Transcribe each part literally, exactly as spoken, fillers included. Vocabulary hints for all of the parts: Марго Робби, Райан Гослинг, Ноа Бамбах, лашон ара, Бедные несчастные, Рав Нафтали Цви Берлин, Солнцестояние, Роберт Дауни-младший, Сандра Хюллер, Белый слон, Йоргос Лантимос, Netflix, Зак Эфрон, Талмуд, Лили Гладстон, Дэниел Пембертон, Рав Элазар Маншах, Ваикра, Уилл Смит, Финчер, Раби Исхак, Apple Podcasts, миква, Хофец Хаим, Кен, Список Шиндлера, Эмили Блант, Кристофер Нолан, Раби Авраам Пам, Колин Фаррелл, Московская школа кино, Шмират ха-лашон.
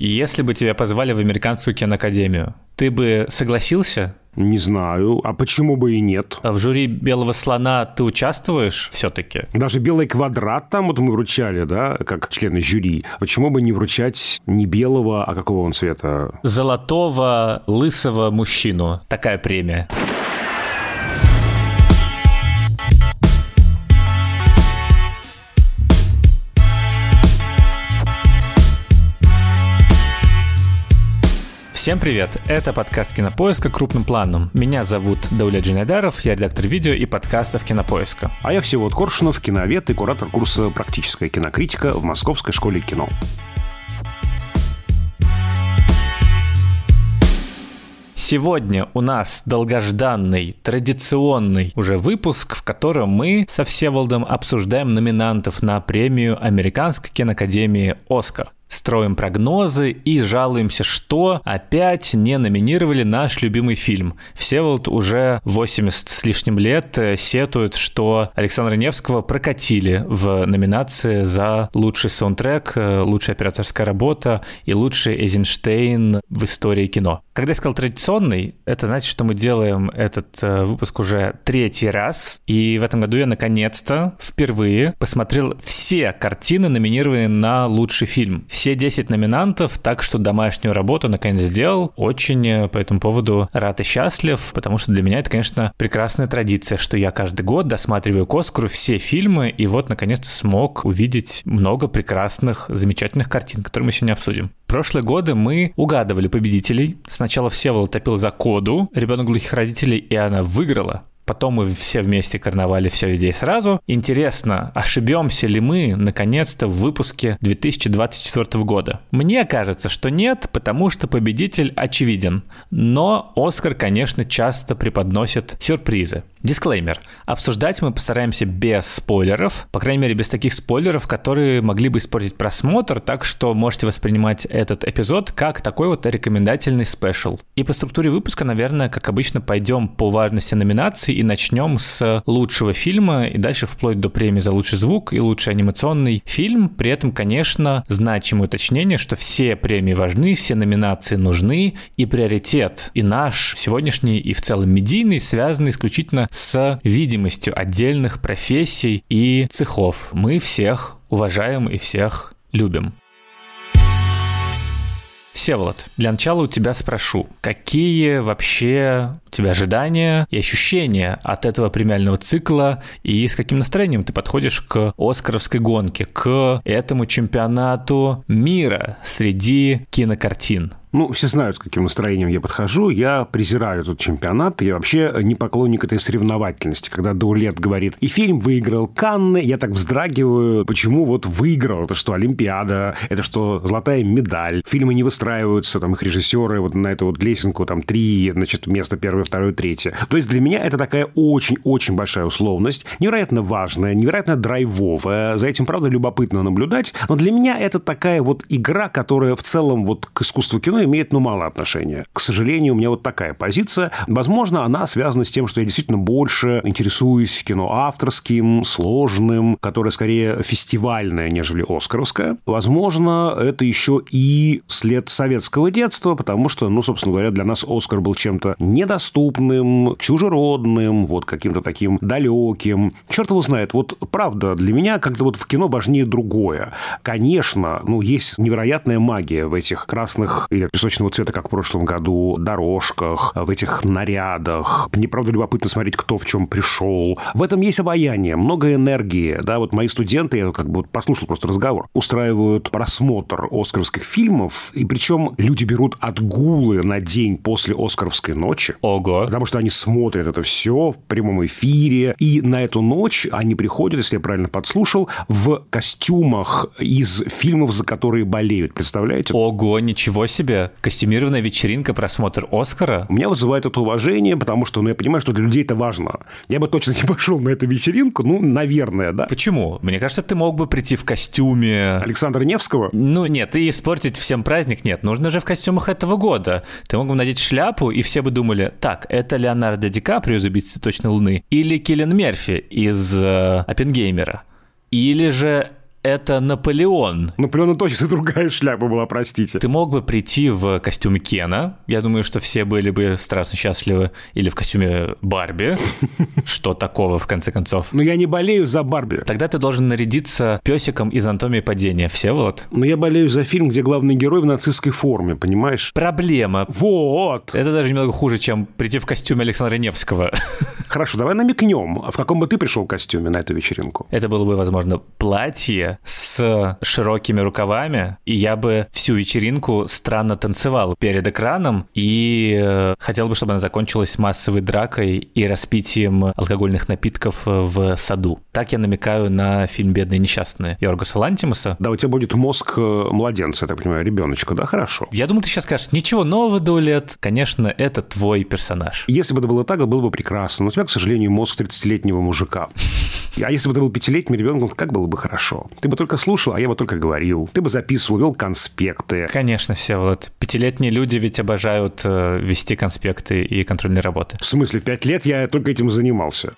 Если бы тебя позвали в Американскую киноакадемию, ты бы согласился? Не знаю. А почему бы и нет? А в жюри «Белого слона» ты участвуешь все-таки? Даже «Белый квадрат» там вот мы вручали, да, как члены жюри. Почему бы не вручать не белого, а какого он цвета? Золотого, лысого мужчину. Такая премия. Всем привет! Это подкаст Кинопоиска крупным планом. Меня зовут Даулет Жанайдаров, я редактор видео и подкастов Кинопоиска. А я Всеволод Коршунов, киновед и куратор курса «Практическая кинокритика» в Московской школе кино. Сегодня у нас долгожданный, традиционный уже выпуск, в котором мы со Всеволодом обсуждаем номинантов на премию Американской киноакадемии «Оскар». Строим прогнозы и жалуемся, что опять не номинировали наш любимый фильм. Всеволод уже восемьдесят с лишним лет сетует, что Александра Невского прокатили в номинации за лучший саундтрек, лучшая операторская работа и лучший Эйзенштейн в истории кино. Когда я сказал традиционный, это значит, что мы делаем этот выпуск уже третий раз. И в этом году я наконец-то впервые посмотрел все картины, номинированные на лучший фильм. Все десять номинантов, так что домашнюю работу наконец сделал. Очень по этому поводу рад и счастлив, потому что для меня это, конечно, прекрасная традиция, что я каждый год досматриваю к «Оскару» все фильмы, и вот, наконец-то, смог увидеть много прекрасных, замечательных картин, которые мы сегодня обсудим. В прошлые годы мы угадывали победителей. Сначала Всеволод топил за «Коду», «Ребенок глухих родителей», и она выиграла. Потом мы все вместе карнавали «Все везде и сразу». Интересно, ошибемся ли мы, наконец-то, в выпуске две тысячи двадцать четвёртого года? Мне кажется, что нет, потому что победитель очевиден. Но «Оскар», конечно, часто преподносит сюрпризы. Дисклеймер. Обсуждать мы постараемся без спойлеров. По крайней мере, без таких спойлеров, которые могли бы испортить просмотр. Так что можете воспринимать этот эпизод как такой вот рекомендательный спешл. И по структуре выпуска, наверное, как обычно, пойдем по важности номинаций. И начнем с лучшего фильма, и дальше вплоть до премии за лучший звук и лучший анимационный фильм. При этом, конечно, значимое уточнение, что все премии важны, все номинации нужны, и приоритет и наш сегодняшний, и в целом медийный, связан исключительно с видимостью отдельных профессий и цехов. Мы всех уважаем и всех любим. Всеволод, для начала у тебя спрошу, какие вообще у тебя ожидания и ощущения от этого премиального цикла и с каким настроением ты подходишь к оскаровской гонке, к этому чемпионату мира среди кинокартин? Ну, все знают, с каким настроением я подхожу. Я презираю этот чемпионат. Я вообще не поклонник этой соревновательности. Когда Даулет говорит, и фильм выиграл Канны, я так вздрагиваю. Почему вот выиграл? Это что, Олимпиада? Это что, золотая медаль? Фильмы не выстраиваются, там их режиссеры вот на эту вот лесенку, там три, значит, место первое, второе, третье. То есть для меня это такая очень-очень большая условность. Невероятно важная, невероятно драйвовая. За этим, правда, любопытно наблюдать. Но для меня это такая вот игра, которая в целом вот к искусству кино имеет, ну, мало отношения. К сожалению, у меня вот такая позиция. Возможно, она связана с тем, что я действительно больше интересуюсь кино авторским, сложным, которое скорее фестивальное, нежели оскаровское. Возможно, это еще и след советского детства, потому что, ну, собственно говоря, для нас Оскар был чем-то недоступным, чужеродным, вот каким-то таким далеким. Черт его знает. Вот правда, для меня как-то вот в кино важнее другое. Конечно, ну, есть невероятная магия в этих красных или песочного цвета, как в прошлом году, дорожках, в этих нарядах. Мне, правда, любопытно смотреть, кто в чем пришел. В этом есть обаяние, много энергии. Да, вот мои студенты, я как бы послушал просто разговор, устраивают просмотр оскаровских фильмов, и причем люди берут отгулы на день после оскаровской ночи. Ого! Потому что они смотрят это все в прямом эфире, и на эту ночь они приходят, если я правильно подслушал, в костюмах из фильмов, за которые болеют. Представляете? Ого, ничего себе! Себе костюмированная вечеринка, просмотр Оскара. У меня вызывает это уважение, потому что, ну, я понимаю, что для людей это важно. Я бы точно не пошел на эту вечеринку, ну, наверное, да. Почему? Мне кажется, ты мог бы прийти в костюме... Александра Невского? Ну, нет, и испортить всем праздник нет. Нужно же в костюмах этого года. Ты мог бы надеть шляпу, и все бы думали, так, это Леонардо Ди Каприо из «Убийцы цветочной Луны» или Киллиан Мёрфи из э, «Оппенгеймера». Или же... это Наполеон. Наполеону точно другая шляпа была, простите. Ты мог бы прийти в костюме Кена. Я думаю, что все были бы страшно счастливы. Или в костюме Барби. Что такого, в конце концов? Ну, я не болею за Барби. Тогда ты должен нарядиться песиком из «Анатомии падения». Всеволод? Ну, я болею за фильм, где главный герой в нацистской форме, понимаешь? Проблема. Вот. Это даже немного хуже, чем прийти в костюме Александра Невского. Хорошо, давай намекнем, в каком бы ты пришел костюме на эту вечеринку? Это было бы, возможно, платье с широкими рукавами, и я бы всю вечеринку странно танцевал перед экраном и э, хотел бы, чтобы она закончилась массовой дракой и распитием алкогольных напитков в саду. Так я намекаю на фильм «Бедные несчастные» Йоргоса Лантимоса. Да, у тебя будет мозг младенца, я так понимаю, ребеночка, да, хорошо. Я думал, ты сейчас скажешь, ничего нового, Даулет, конечно, это твой персонаж. Если бы это было так, было бы прекрасно, но у тебя, к сожалению, мозг тридцатилетнего мужика. А если бы ты был пятилетним ребенком, как было бы хорошо. Ты бы только слушал, а я бы только говорил. Ты бы записывал, вел конспекты. Конечно, Всеволод. Пятилетние люди ведь обожают э, вести конспекты и контрольные работы. В смысле, в пять лет я только этим занимался.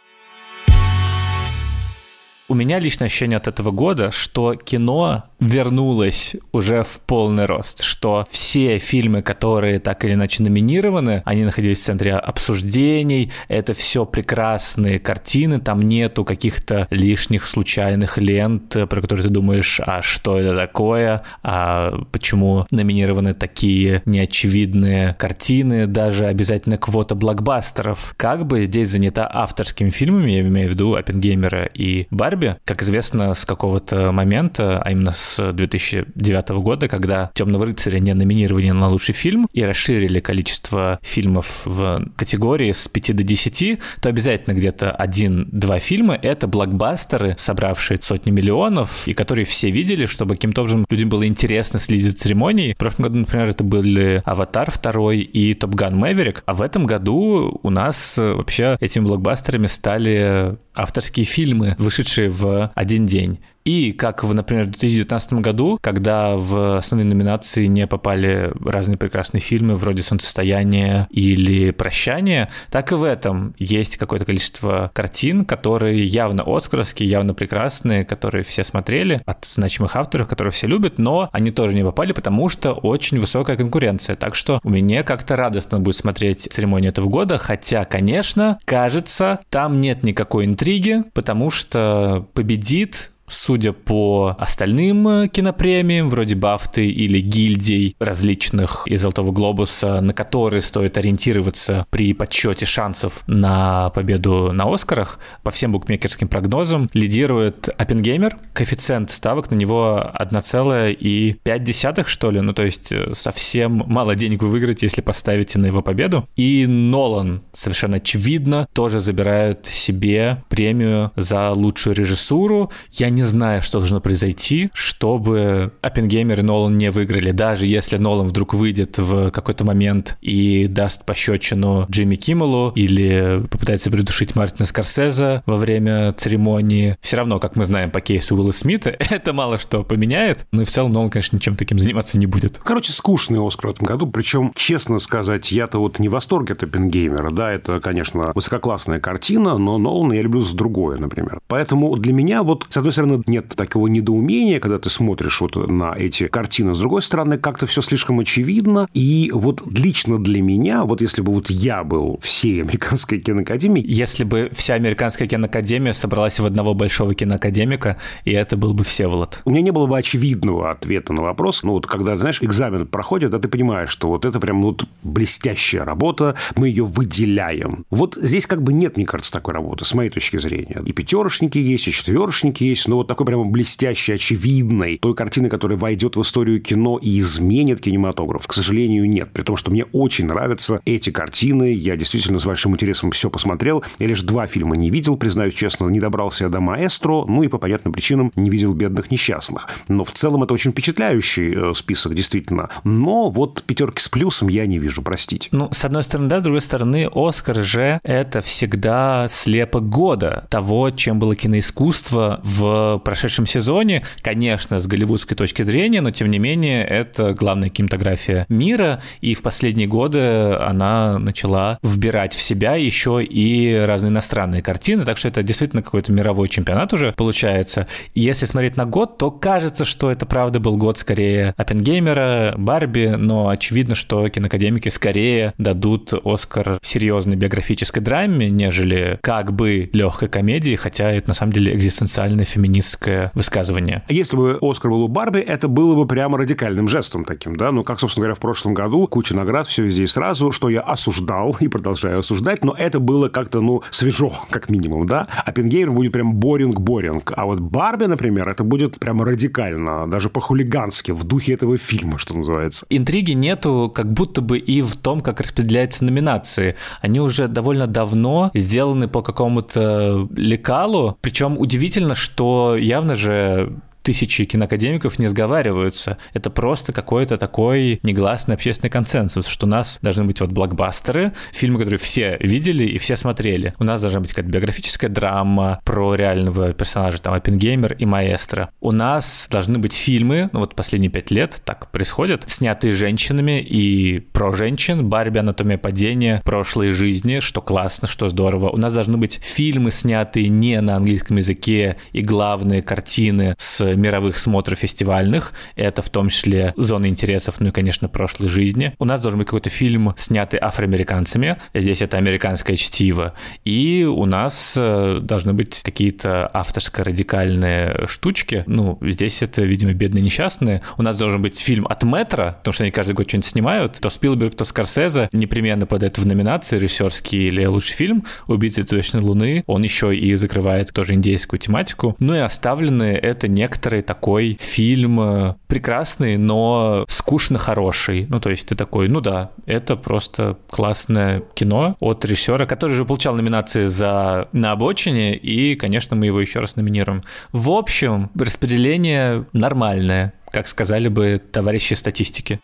У меня личное ощущение от этого года, что кино вернулось уже в полный рост, что все фильмы, которые так или иначе номинированы, они находились в центре обсуждений, это все прекрасные картины, там нету каких-то лишних случайных лент, про которые ты думаешь, а что это такое, а почему номинированы такие неочевидные картины, даже обязательно квота блокбастеров. Как бы здесь занята авторскими фильмами, я имею в виду Оппенгеймера и Барби, как известно, с какого-то момента, а именно с две тысячи девятого года, когда «Темного рыцаря» не номинировали на лучший фильм и расширили количество фильмов в категории с пяти до десяти, то обязательно где-то один-два фильма — это блокбастеры, собравшие сотни миллионов, и которые все видели, чтобы каким-то образом людям было интересно следить за церемонией. В прошлом году, например, это были «Аватар два» и «Топ Ган Мэверик», а в этом году у нас вообще этими блокбастерами стали авторские фильмы, вышедшие в один день. И как, в, например, в две тысячи девятнадцатом году, когда в основные номинации не попали разные прекрасные фильмы вроде «Солнцестояние» или «Прощание», так и в этом есть какое-то количество картин, которые явно оскаровские, явно прекрасные, которые все смотрели, от значимых авторов, которые все любят, но они тоже не попали, потому что очень высокая конкуренция. Так что у меня как-то радостно будет смотреть церемонию этого года, хотя, конечно, кажется, там нет никакой интриги, потому что победит, судя по остальным кинопремиям, вроде «Бафты» или гильдий различных из «Золотого глобуса», на которые стоит ориентироваться при подсчете шансов на победу на «Оскарах», по всем букмекерским прогнозам лидирует «Оппенгеймер». Коэффициент ставок на него одна целая пять десятых, что ли. Ну, то есть совсем мало денег вы выиграете, если поставите на его победу. И Нолан, совершенно очевидно, тоже забирает себе премию за лучшую режиссуру. Я не Не знаю, что должно произойти, чтобы Оппенгеймер и Нолан не выиграли. Даже если Нолан вдруг выйдет в какой-то момент и даст пощечину Джимми Киммелу или попытается придушить Мартина Скорсезе во время церемонии, все равно, как мы знаем по кейсу Уилла Смита, это мало что поменяет. Но и в целом Нолан, конечно, ничем таким заниматься не будет. Короче, скучный «Оскар» в этом году. Причем, честно сказать, я-то вот не в восторге от Оппенгеймера. Да, это, конечно, высококлассная картина, но Нолана я люблю за другое, например. Поэтому для меня вот, с одной стороны, нет такого недоумения, когда ты смотришь вот на эти картины. С другой стороны, как-то все слишком очевидно. И вот лично для меня, вот если бы вот я был всей Американской киноакадемией... Если бы вся Американская киноакадемия собралась в одного большого киноакадемика, и это был бы Всеволод. У меня не было бы очевидного ответа на вопрос. Ну вот когда, знаешь, экзамен проходит, а ты понимаешь, что вот это прям вот блестящая работа, мы ее выделяем. Вот здесь как бы нет, мне кажется, такой работы, с моей точки зрения. И пятерочники есть, и четверочники есть, но вот такой прямо блестящей, очевидной, той картины, которая войдет в историю кино и изменит кинематограф, к сожалению, нет. При том, что мне очень нравятся эти картины. Я действительно с большим интересом все посмотрел. Я лишь два фильма не видел, признаюсь честно. Не добрался я до «Маэстро», ну и по понятным причинам не видел «Бедных несчастных». Но в целом это очень впечатляющий список, действительно. Но вот пятерки с плюсом я не вижу, простите. Ну, с одной стороны, да, с другой стороны, «Оскар» же это всегда слепок года того, чем было киноискусство в в прошедшем сезоне, конечно, с голливудской точки зрения, но тем не менее это главная кинематография мира, и в последние годы она начала вбирать в себя еще и разные иностранные картины, так что это действительно какой-то мировой чемпионат уже получается. И если смотреть на год, то кажется, что это правда был год скорее Оппенгеймера, Барби, но очевидно, что киноакадемики скорее дадут Оскар серьезной биографической драме, нежели как бы легкой комедии, хотя это на самом деле экзистенциальное феминистское высказывание. Если бы Оскар был у Барби, это было бы прямо радикальным жестом таким, да, ну как, собственно говоря, в прошлом году, куча наград, все везде и сразу, что я осуждал и продолжаю осуждать, но это было как-то, ну, свежо, как минимум, да. Оппенгеймер будет прям боринг-боринг, а вот Барби, например, это будет прямо радикально, даже по-хулигански, в духе этого фильма, что называется. Интриги нету, как будто бы и в том, как распределяются номинации. Они уже довольно давно сделаны по какому-то лекалу, причем удивительно, что явно же тысячи киноакадемиков не сговариваются. Это просто какой-то такой негласный общественный консенсус, что у нас должны быть вот блокбастеры, фильмы, которые все видели и все смотрели. У нас должна быть какая-то биографическая драма про реального персонажа, там, Оппенгеймер и Маэстро. У нас должны быть фильмы, ну вот последние пять лет так происходит, снятые женщинами и про женщин. Барби, Анатомия падения, Прошлые жизни, что классно, что здорово. У нас должны быть фильмы, снятые не на английском языке, и главные картины с мировых смотров фестивальных. Это в том числе «Зона интересов», ну и, конечно, «Прошлой жизни». У нас должен быть какой-то фильм, снятый афроамериканцами. Здесь это «Американское чтиво». И у нас должны быть какие-то авторско-радикальные штучки. Ну, здесь это, видимо, «Бедные несчастные». У нас должен быть фильм от Мэтра, потому что они каждый год что-нибудь снимают. То Спилберг, то Скорсезе непременно подают в номинации режиссерский или лучший фильм. «Убийца цветочной Луны». Он еще и закрывает тоже индейскую тематику. Ну и оставленные это некоторые такой фильм прекрасный, но скучно хороший. Ну, то есть ты такой, ну да, это просто классное кино от режиссера, который же получал номинации за «На обочине», и, конечно, мы его еще раз номинируем. В общем, распределение нормальное, как сказали бы товарищи статистики.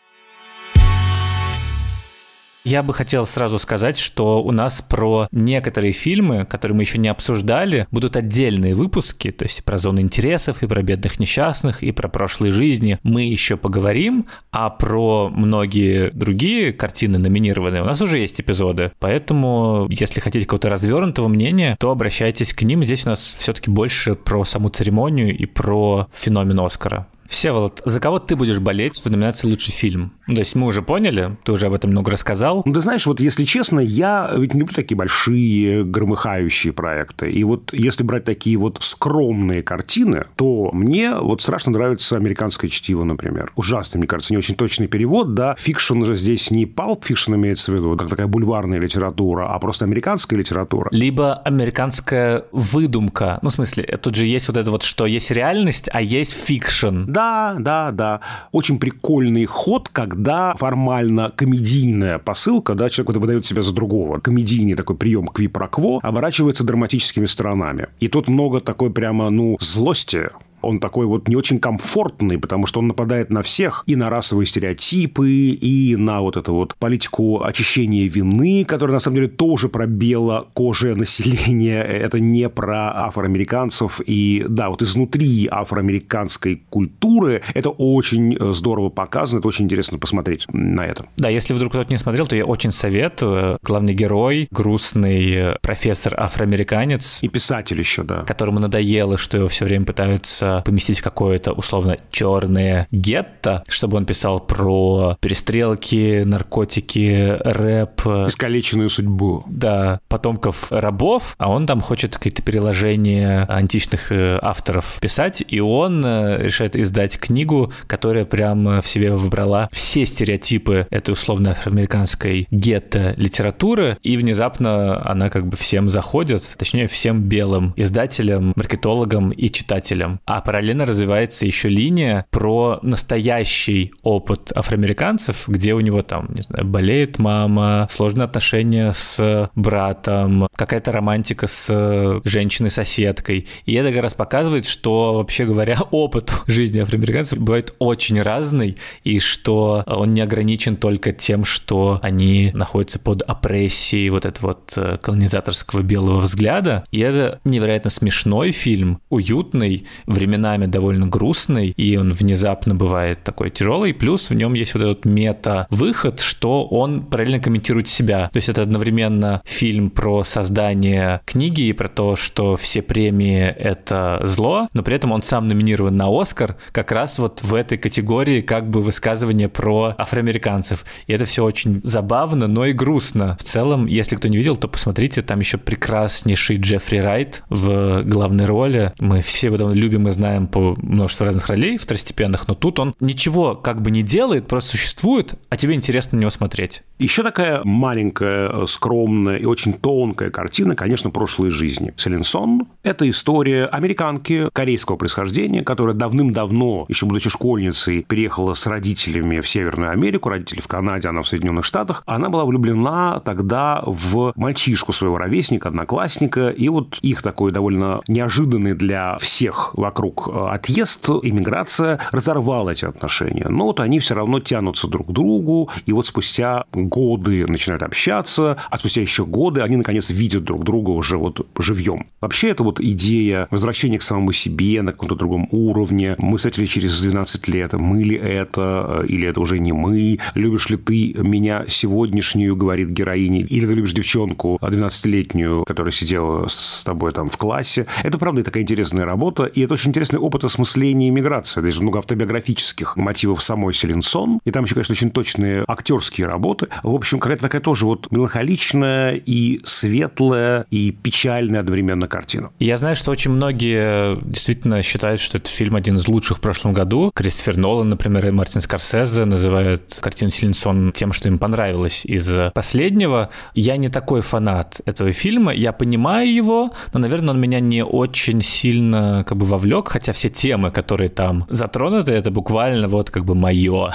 Я бы хотел сразу сказать, что у нас про некоторые фильмы, которые мы еще не обсуждали, будут отдельные выпуски, то есть про «Зоны интересов», и про «Бедных несчастных», и про «Прошлые жизни» мы еще поговорим, а про многие другие картины номинированные у нас уже есть эпизоды, поэтому если хотите какого-то развернутого мнения, то обращайтесь к ним, здесь у нас все-таки больше про саму церемонию и про феномен Оскара. Всеволод, за кого ты будешь болеть в номинации «Лучший фильм»? Ну, то есть мы уже поняли, ты уже об этом много рассказал. Ну, ты знаешь, вот если честно, я ведь не люблю такие большие, громыхающие проекты. И вот если брать такие вот скромные картины, то мне вот страшно нравится «Американское чтиво», например. Ужасный, мне кажется, не очень точный перевод, да. Фикшн же здесь не палп фикшн имеется в виду, как такая бульварная литература, а просто американская литература. Либо американская выдумка. Ну, в смысле, тут же есть вот это вот, что есть реальность, а есть фикшн. Да, да, да. Очень прикольный ход, когда формально комедийная посылка, да, человек выдает себя за другого. Комедийный такой прием кви-про-кво оборачивается драматическими сторонами. И тут много такой прямо, ну, злости. Он такой вот не очень комфортный, потому что он нападает на всех, и на расовые стереотипы, и на вот эту вот политику очищения вины, которая, на самом деле, тоже про белокожее население, это не про афроамериканцев, и да, вот изнутри афроамериканской культуры это очень здорово показано, это очень интересно посмотреть на это. Да, если вдруг кто-то не смотрел, то я очень советую. Главный герой, грустный профессор-афроамериканец. И писатель еще, да. Которому надоело, что его все время пытаются поместить в какое-то, условно, черное гетто, чтобы он писал про перестрелки, наркотики, рэп. Искалеченную судьбу. Да, потомков рабов, а он там хочет какие-то переложения античных авторов писать, и он решает издать книгу, которая прям в себе выбрала все стереотипы этой условно-афроамериканской гетто-литературы, и внезапно она как бы всем заходит, точнее, всем белым издателям, маркетологам и читателям. А А параллельно развивается еще линия про настоящий опыт афроамериканцев, где у него там, не знаю, болеет мама, сложные отношения с братом, какая-то романтика с женщиной-соседкой. И это как раз показывает, что, вообще говоря, опыт жизни афроамериканцев бывает очень разный, и что он не ограничен только тем, что они находятся под опрессией вот этого вот колонизаторского белого взгляда. И это невероятно смешной фильм, уютный, временами довольно грустный, и он внезапно бывает такой тяжелый. Плюс в нем есть вот этот мета-выход, что он параллельно комментирует себя. То есть это одновременно фильм про создание книги и про то, что все премии — это зло, но при этом он сам номинирован на Оскар как раз вот в этой категории как бы высказывания про афроамериканцев. И это все очень забавно, но и грустно. В целом, если кто не видел, то посмотрите, там еще прекраснейший Джеффри Райт в главной роли. Мы все его давно любим и знаем по множеству разных ролей второстепенных, но тут он ничего как бы не делает, просто существует, а тебе интересно на него смотреть. Еще такая маленькая, скромная и очень тонкая картина, конечно, «Прошлые жизни». Селинсон – это история американки корейского происхождения, которая давным-давно, еще будучи школьницей, переехала с родителями в Северную Америку, родители в Канаде, она в Соединенных Штатах. Она была влюблена тогда в мальчишку своего ровесника, одноклассника, и вот их такой довольно неожиданный для всех вокруг отъезд, эмиграция разорвала эти отношения. Но вот они все равно тянутся друг к другу, и вот спустя годы начинают общаться, а спустя еще годы они, наконец, видят друг друга уже вот живьем. Вообще, это вот идея возвращения к самому себе на каком-то другом уровне. Мы встретились через двенадцать лет. Мы ли это? Или это уже не мы? Любишь ли ты меня сегодняшнюю, говорит героиня? Или ты любишь девчонку двенадцатилетнюю, которая сидела с тобой там в классе? Это, правда, такая интересная работа, и это очень интересный опыт осмысления миграции. Даже много автобиографических мотивов самой Селинсон. И там еще, конечно, очень точные актерские работы. В общем, какая-то такая тоже вот меланхоличная и светлая, и печальная одновременно картина. Я знаю, что очень многие действительно считают, что этот фильм один из лучших в прошлом году. Кристофер Нолан, например, и Мартин Скорсезе называют картину Селинсон тем, что им понравилось из последнего. Я не такой фанат этого фильма. Я понимаю его, но, наверное, он меня не очень сильно как бы вовлек, хотя все темы, которые там затронуты, это буквально вот как бы мое.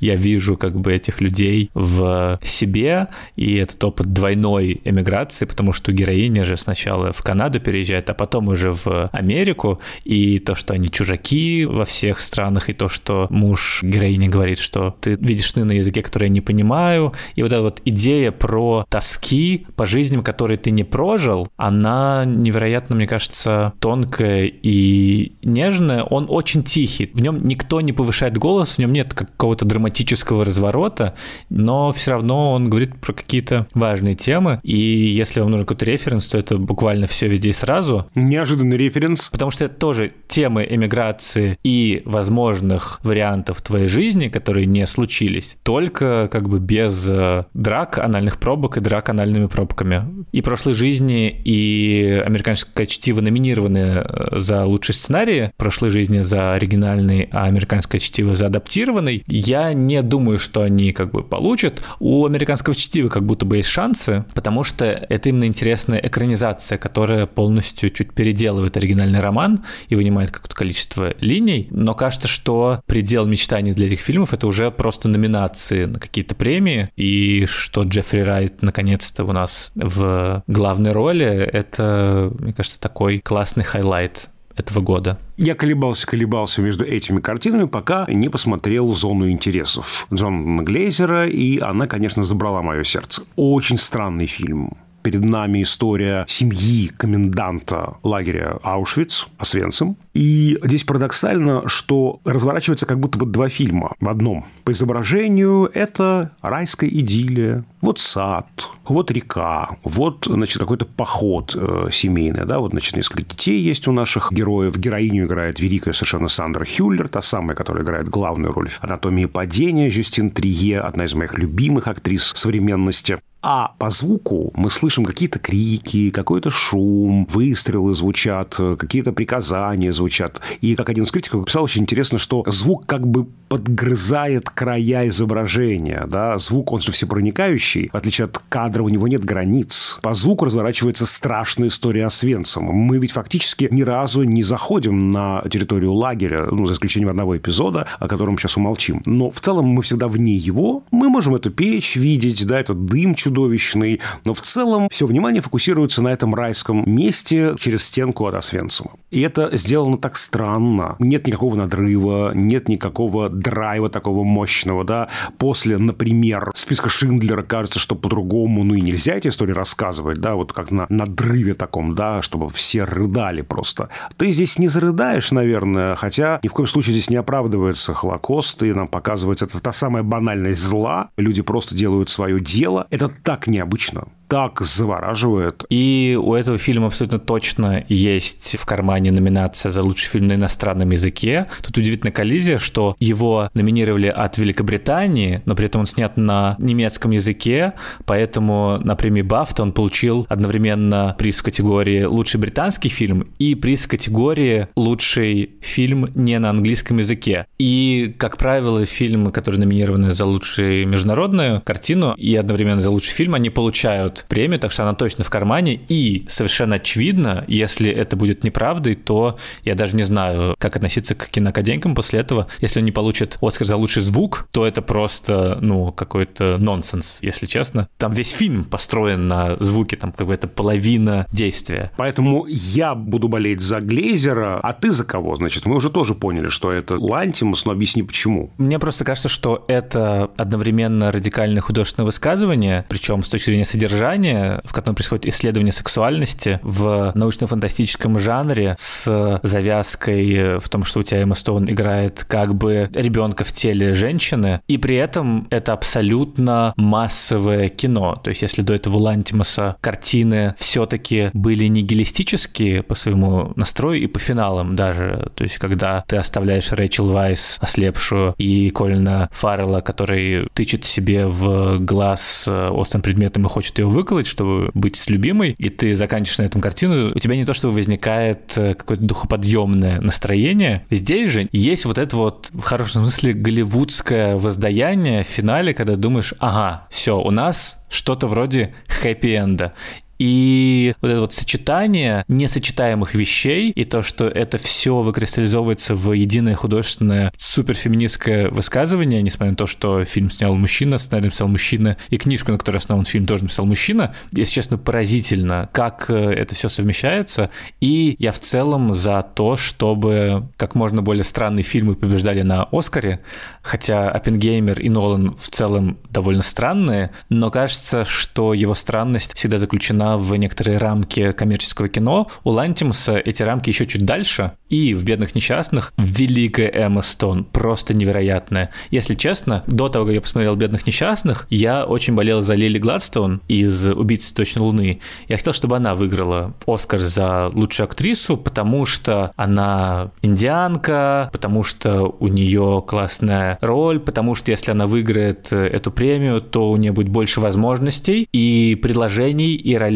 Я вижу как бы этих людей в себе, и этот опыт двойной эмиграции, потому что героиня же сначала в Канаду переезжает, а потом уже в Америку, и то, что они чужаки во всех странах, и то, что муж героини говорит, что ты видишь сны на языке, который я не понимаю, и вот эта вот идея про тоски по жизням, которые ты не прожил, она невероятно, мне кажется, тонкая и нежная. Он очень тихий, в нем никто не повышает голос, в нем нет какого-то драматического разворота, но все равно он говорит про какие-то важные темы, и если вам нужен какой-то референс, то это буквально все везде и сразу. Неожиданный референс. Потому что это тоже темы эмиграции и возможных вариантов твоей жизни, которые не случились, только как бы без драк анальных пробок и драк анальными пробками. И «Прошлые жизни», и «Американское чтиво» номинированы за лучший сценарий, «Прошлые жизни» за оригинальный, а «Американское чтиво» за адаптированный. Я не думаю, что они как бы получат. У «Американского чтива» как будто бы есть шансы, потому что это именно интересная экранизация, которая полностью чуть переделывает оригинальный роман и вынимает какое-то количество линий, но кажется, что предел мечтаний для этих фильмов — это уже просто номинации на какие-то премии, и что Джеффри Райт наконец-то у нас в главной роли — это, мне кажется, такой классный хайлайт этого года. Я колебался-колебался между этими картинами, пока не посмотрел «Зону интересов» Джона Глейзера, и она, конечно, забрала мое сердце. Очень странный фильм. Перед нами история семьи коменданта лагеря Аушвиц, Освенцим. И здесь парадоксально, что разворачивается как будто бы два фильма в одном. По изображению это райская идиллия. Вот сад, вот река, вот, значит, какой-то поход э, семейный. Да? Вот, значит, несколько детей есть у наших героев. Героиню играет великая совершенно Сандра Хюллер, та самая, которая играет главную роль в «Анатомии падения» Жюстин Трие, одна из моих любимых актрис современности. А по звуку мы слышим какие-то крики, какой-то шум, выстрелы звучат, какие-то приказания звучат. И, как один из критиков писал, очень интересно, что звук как бы подгрызает края изображения. Да? Звук, он же всепроникающий. В отличие от кадра, у него нет границ. По звуку разворачивается страшная история Освенцима. Мы ведь фактически ни разу не заходим на территорию лагеря, ну, за исключением одного эпизода, о котором сейчас умолчим. Но в целом мы всегда вне его. Мы можем эту печь видеть, да, этот дым чудовищный. Чудовищный, но в целом все внимание фокусируется на этом райском месте через стенку от Освенцима. И это сделано так странно. Нет никакого надрыва, нет никакого драйва такого мощного, да. После, например, списка Шиндлера кажется, что по-другому, ну и нельзя эти истории рассказывать, да, вот как на надрыве таком, да, чтобы все рыдали просто. Ты здесь не зарыдаешь, наверное, хотя ни в коем случае здесь не оправдывается Холокост, и нам показывается, это та самая банальность зла. Люди просто делают свое дело. Это так необычно, так завораживает. И у этого фильма абсолютно точно есть в кармане номинация за лучший фильм на иностранном языке. Тут удивительная коллизия, что его номинировали от Великобритании, но при этом он снят на немецком языке, поэтому на премии BAFTA он получил одновременно приз в категории «Лучший британский фильм» и приз в категории «Лучший фильм не на английском языке». И, как правило, фильмы, которые номинированы за лучшую международную картину и одновременно за лучший фильм, они получают премию, так что она точно в кармане. И совершенно очевидно, если это будет неправдой, то я даже не знаю, как относиться к киноакадемикам после этого. Если он не получит Оскар за лучший звук, то это просто, ну, какой-то нонсенс, если честно. Там весь фильм построен на звуке, там какая-то половина действия. Поэтому я буду болеть за Глейзера, а ты за кого? Значит, мы уже тоже поняли, что это Лантимос, но объясни почему. Мне просто кажется, что это одновременно радикальное художественное высказывание, причем с точки зрения содержания, в котором происходит исследование сексуальности в научно-фантастическом жанре с завязкой в том, что у тебя Эмма Стоун играет как бы ребенка в теле женщины, и при этом это абсолютно массовое кино. То есть если до этого у Лантимоса картины все-таки были нигилистические по своему настрою и по финалам даже, то есть когда ты оставляешь Рэйчел Вайс, ослепшую, и Колина Фаррелла, который тычет себе в глаз острым предметом и хочет ее выколоть, чтобы быть с любимой, и ты заканчиваешь на этом картину, у тебя не то, что возникает какое-то духоподъемное настроение. Здесь же есть вот это вот, в хорошем смысле, голливудское воздаяние в финале, когда думаешь, ага, все, у нас что-то вроде хэппи-энда. И вот это вот сочетание несочетаемых вещей и то, что это все выкристаллизовывается в единое художественное суперфеминистское высказывание, несмотря на то, что фильм снял мужчина, сценарий написал мужчина, и книжку, на которой основан фильм, тоже написал мужчина. Если честно, поразительно, как это все совмещается. И я в целом за то, чтобы как можно более странные фильмы побеждали на Оскаре, хотя Оппенгеймер и Нолан в целом довольно странные, но кажется, что его странность всегда заключена в некоторые рамки коммерческого кино. У Лантимоса эти рамки еще чуть дальше. И в «Бедных несчастных» великая Эмма Стоун, просто невероятная. Если честно, до того, как я посмотрел «Бедных несчастных», я очень болел за Лили Гладстон из «Убийцы цветочной Луны». Я хотел, чтобы она выиграла Оскар за лучшую актрису, потому что она индианка, потому что у нее классная роль, потому что если она выиграет эту премию, то у нее будет больше возможностей и предложений, и ролей.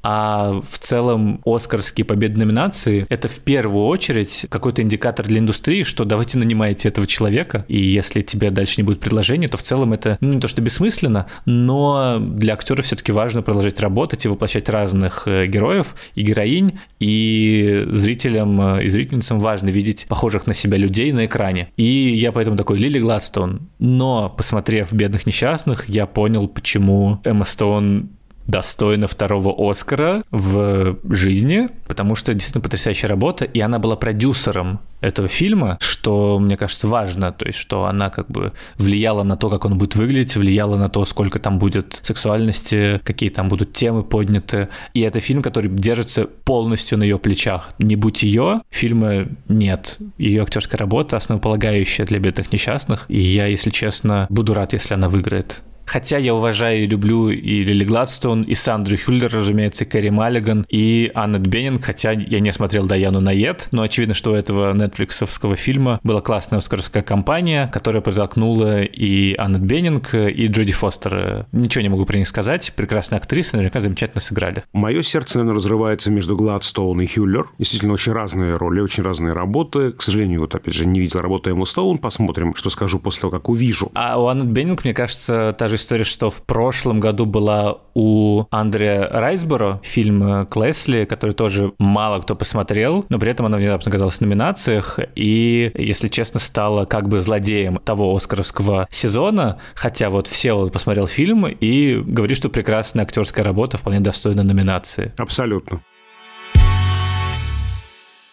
А в целом оскарские победы номинации — это в первую очередь какой-то индикатор для индустрии, что давайте нанимайте этого человека, и если тебе дальше не будет предложений, то в целом это, ну, не то что бессмысленно, но для актера все-таки важно продолжать работать и воплощать разных героев и героинь, и зрителям и зрительницам важно видеть похожих на себя людей на экране. И я поэтому такой Лили Гладстон. Но, посмотрев «Бедных несчастных», я понял, почему Эмма Стоун достойна второго Оскара в жизни, потому что действительно потрясающая работа, и она была продюсером этого фильма, что, мне кажется, важно, то есть, что она как бы влияла на то, как он будет выглядеть, влияла на то, сколько там будет сексуальности, какие там будут темы подняты, и это фильм, который держится полностью на ее плечах. Не будь ее, фильма нет. Ее актерская работа основополагающая для «Бедных несчастных», и я, если честно, буду рад, если она выиграет. Хотя я уважаю и люблю и Лили Гладстон, и Сандру Хюллер, разумеется, и Кэрри Маллиган, и Аннет Беннинг, хотя я не смотрел «Даяну Наед», но очевидно, что у этого нетфликсовского фильма была классная оскаровская кампания, которая протолкнула и Аннет Беннинг, и Джоди Фостер. Ничего не могу про них сказать. Прекрасные актрисы, наверняка замечательно сыграли. Мое сердце, наверное, разрывается между Гладстоун и Хюллер. Действительно, очень разные роли, очень разные работы. К сожалению, вот опять же, не видел работы Эммы Стоун. Посмотрим, что скажу после того, как увижу. А у Аннет Беннинг, мне кажется, та же история, что в прошлом году была у Андрея Райсборо, фильм «Клэсли», который тоже мало кто посмотрел, но при этом она внезапно оказалась в номинациях и, если честно, стала как бы злодеем того оскаровского сезона, хотя вот Всеволод посмотрел фильм и говорит, что прекрасная актерская работа, вполне достойна номинации. Абсолютно.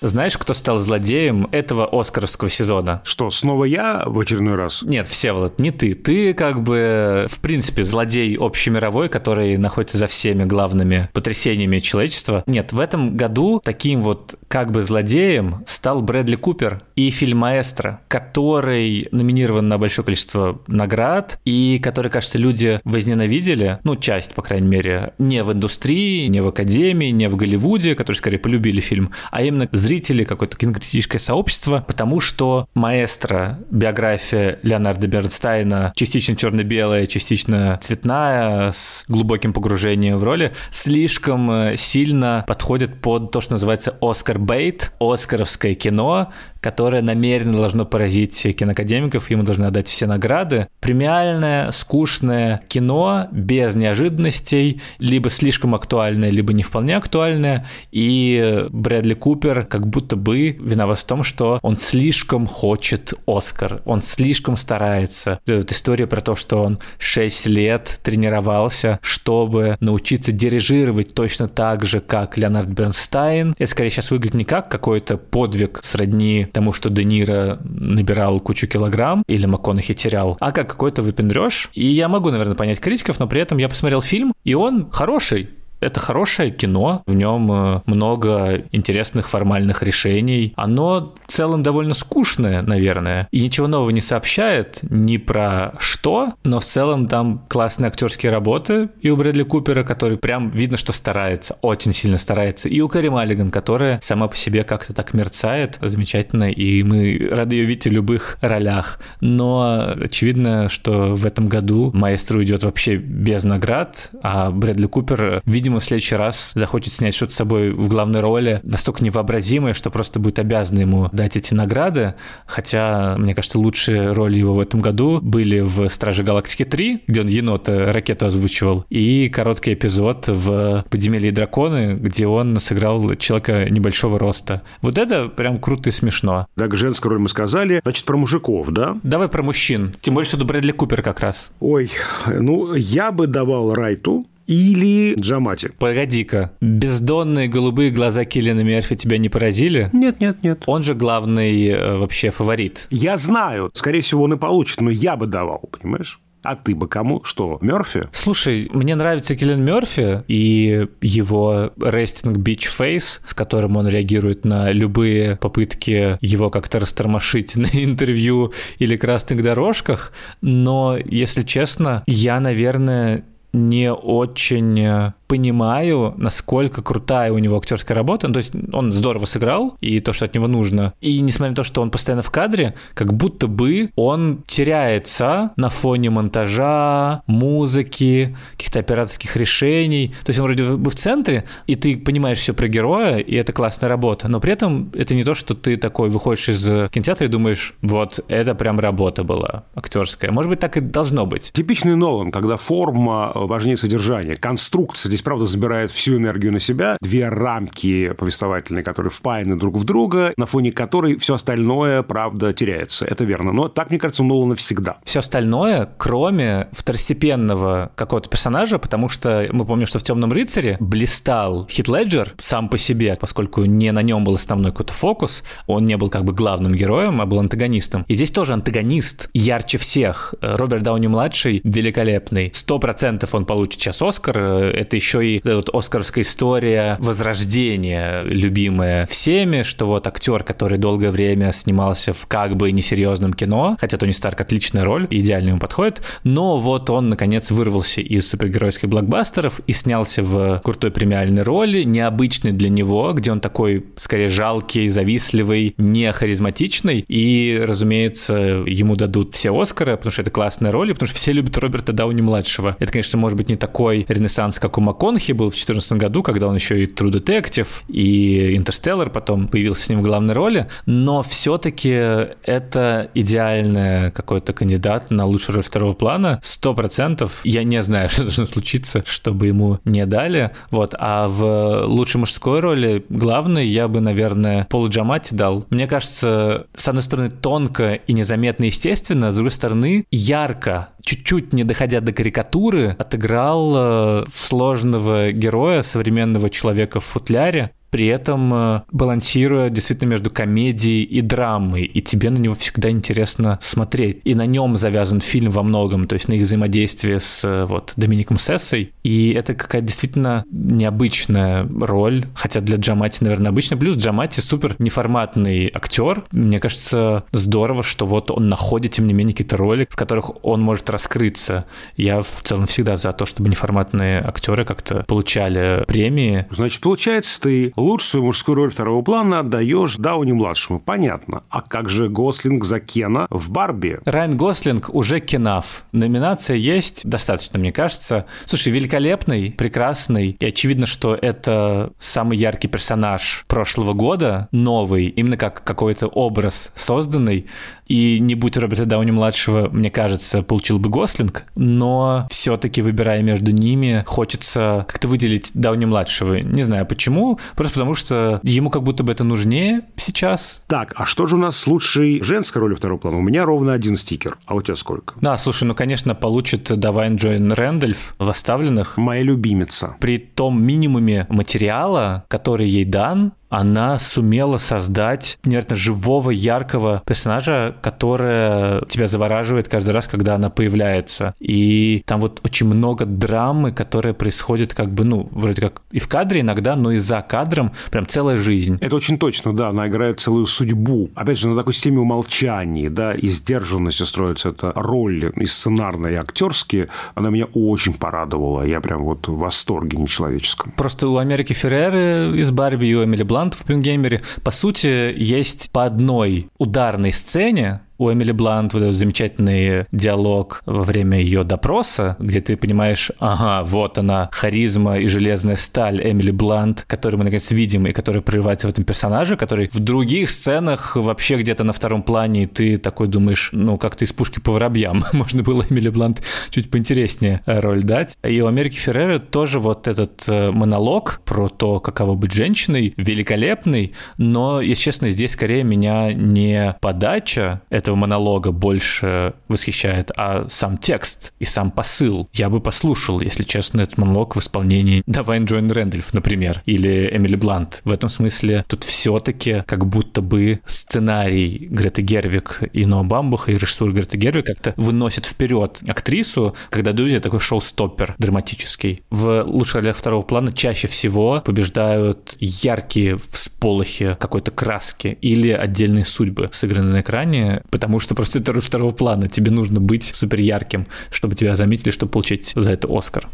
Знаешь, кто стал злодеем этого оскаровского сезона? Что, снова я в очередной раз? Нет, Всеволод, не ты. Ты как бы, в принципе, злодей общемировой, который находится за всеми главными потрясениями человечества. Нет, в этом году таким вот как бы злодеем стал Брэдли Купер и фильм «Маэстро», который номинирован на большое количество наград и который, кажется, люди возненавидели, ну, часть, по крайней мере, не в индустрии, не в академии, не в Голливуде, которые скорее полюбили фильм, а именно зрители, какое-то кинокритическое сообщество, потому что «Маэстро», биография Леонардо Бернстайна, частично черно-белая, частично цветная, с глубоким погружением в роли, слишком сильно подходит под то, что называется «Оскар-бейт», оскаровское кино, которое намеренно должно поразить киноакадемиков, ему должны отдать все награды. Премиальное, скучное кино без неожиданностей, либо слишком актуальное, либо не вполне актуальное, и Брэдли Купер как будто бы виноват в том, что он слишком хочет «Оскар», он слишком старается. Вот история про то, что он шесть лет тренировался, чтобы научиться дирижировать точно так же, как Леонард Бернстайн. Это, скорее, сейчас выглядит не как какой-то подвиг сродни тому, что Де Ниро набирал кучу килограмм или МакКонахи терял, а как какой-то выпендрёж. И я могу, наверное, понять критиков, но при этом я посмотрел фильм, и он хороший. Это хорошее кино, в нем много интересных формальных решений. Оно в целом довольно скучное, наверное, и ничего нового не сообщает ни про что, но в целом там классные актерские работы и у Брэдли Купера, который прям видно, что старается, очень сильно старается, и у Кэрри Маллиган, которая сама по себе как-то так мерцает замечательно, и мы рады ее видеть в любых ролях. Но очевидно, что в этом году «Маэстро» идет вообще без наград, а Брэдли Купер, видимо, Видимо, в следующий раз захочет снять что-то с собой в главной роли настолько невообразимое, что просто будет обязан ему дать эти награды. Хотя, мне кажется, лучшие роли его в этом году были в «Страже галактики три», где он енота, ракету озвучивал, и короткий эпизод в «Подземелье и драконы», где он сыграл человека небольшого роста. Вот это прям круто и смешно. Так, женскую роль мы сказали. Значит, про мужиков, да? Давай про мужчин. Тем больше, что Брэдли Купер как раз. Ой, ну, я бы давал Райту или Джамати. Погоди-ка, бездонные голубые глаза Киллиана Мёрфи тебя не поразили? Нет, нет, нет. Он же главный э, вообще фаворит. Я знаю, скорее всего, он и получит, но я бы давал, понимаешь? А ты бы кому? Что, Мёрфи? Слушай, мне нравится Киллиан Мёрфи и его «Resting Beach Face», с которым он реагирует на любые попытки его как-то растормошить на интервью или красных дорожках, но, если честно, я, наверное, не очень понимаю, насколько крутая у него актерская работа. Ну, то есть он здорово сыграл, и то, что от него нужно. И несмотря на то, что он постоянно в кадре, как будто бы он теряется на фоне монтажа, музыки, каких-то операторских решений. То есть он вроде бы в центре, и ты понимаешь все про героя, и это классная работа. Но при этом это не то, что ты такой выходишь из кинотеатра и думаешь, вот это прям работа была актерская. Может быть, так и должно быть. Типичный Нолан, когда форма важнее содержания, конструкция здесь, правда, забирает всю энергию на себя. Две рамки повествовательные, которые впаяны друг в друга, на фоне которой все остальное, правда, теряется. Это верно. Но так, мне кажется, у Нолана всегда. Все остальное, кроме второстепенного какого-то персонажа, потому что мы помним, что в «Темном рыцаре» блистал Хит Леджер сам по себе, поскольку не на нем был основной какой-то фокус. Он не был как бы главным героем, а был антагонистом. И здесь тоже антагонист ярче всех. Роберт Дауни-младший великолепный. Сто процентов он получит сейчас Оскар, это еще и вот оскаровская история возрождения, любимая всеми, что вот актер, который долгое время снимался в как бы несерьезном кино, хотя Тони Старк отличная роль, идеально ему подходит, но вот он, наконец, вырвался из супергеройских блокбастеров и снялся в крутой премиальной роли, необычной для него, где он такой, скорее, жалкий, завистливый, не харизматичный, и, разумеется, ему дадут все Оскары, потому что это классная роль, потому что все любят Роберта Дауни-младшего. Это, конечно, может быть, не такой ренессанс, как у МакКонахи был в две тысячи четырнадцатом году, когда он еще и True Detective, и Интерстеллар потом появился с ним в главной роли, но все-таки это идеальный какой-то кандидат на лучшую роль второго плана. Сто процентов. Я не знаю, что должно случиться, чтобы ему не дали. Вот. А в лучшей мужской роли главной я бы, наверное, Полу Джаматти дал. Мне кажется, с одной стороны, тонко и незаметно естественно, с другой стороны, ярко, чуть-чуть не доходя до карикатуры, отыграл сложного героя, современного человека в футляре, при этом балансируя действительно между комедией и драмой, и тебе на него всегда интересно смотреть. И на нем завязан фильм во многом, то есть на их взаимодействии с вот, Домиником Сессой. И это какая-то действительно необычная роль, хотя для Джамати, наверное, обычная. Плюс Джамати супер неформатный актер. Мне кажется, здорово, что вот он находит, тем не менее, какие-то роли, в которых он может раскрыться. Я в целом всегда за то, чтобы неформатные актеры как-то получали премии. Значит, получается, ты лучшую мужскую роль второго плана отдаешь Дауни-младшему. Понятно. А как же Гослинг за Кена в «Барби»? Райан Гослинг уже Кенаф. Номинация есть достаточно, мне кажется. Слушай, великолепный, прекрасный. И очевидно, что это самый яркий персонаж прошлого года, новый, именно как какой-то образ созданный. И не будь Роберта Дауни-младшего, мне кажется, получил бы Гослинг, но все-таки, выбирая между ними, хочется как-то выделить Дауни-младшего. Не знаю почему, просто потому что ему как будто бы это нужнее сейчас. Так, а что же у нас с лучшей женской ролью второго плана? У меня ровно один стикер, а у тебя сколько? Да, слушай, ну, конечно, получит Давайн Джоэн Рэндольф в «Оставленных». Моя любимица. При том минимуме материала, который ей дан, она сумела создать, наверное, живого, яркого персонажа, который тебя завораживает каждый раз, когда она появляется. И там вот очень много драмы, которая происходит как бы, ну, вроде как и в кадре иногда, но и за кадром прям целая жизнь. Это очень точно, да, она играет целую судьбу. Опять же, на такой системе умолчаний, да, и сдержанностью строится эта роль и сценарная, и актерские. Она меня очень порадовала. Я прям вот в восторге нечеловеческом. Просто у Америки Ферреры из «Барби» и у Эмили Блант в «Оппенгеймере», по сути, есть по одной ударной сцене. У Эмили Блант вот этот замечательный диалог во время ее допроса, где ты понимаешь, ага, вот она, харизма и железная сталь Эмили Блант, которую мы, наконец, видим и которая прорывается в этом персонаже, который в других сценах вообще где-то на втором плане, и ты такой думаешь, ну, как-то из пушки по воробьям. Можно было Эмили Блант чуть поинтереснее роль дать. И у Америки Ферреры тоже вот этот монолог про то, каково быть женщиной, великолепный, но, если честно, здесь скорее меня не подача этого монолога больше восхищает, а сам текст и сам посыл. Я бы послушал, если честно, этот монолог в исполнении Давайн Джоэн Рэндольф, например, или Эмили Блант. В этом смысле тут все-таки как будто бы сценарий Греты Гервиг и Ноа Бамбаха, и режиссура Греты Гервиг как-то выносит вперед актрису, когда дают такой шоу-стоппер драматический. В лучших ролях второго плана чаще всего побеждают яркие всполохи какой-то краски или отдельные судьбы, сыгранные на экране, потому что просто это роль второго плана. Тебе нужно быть супер ярким, чтобы тебя заметили, чтобы получить за это Оскар.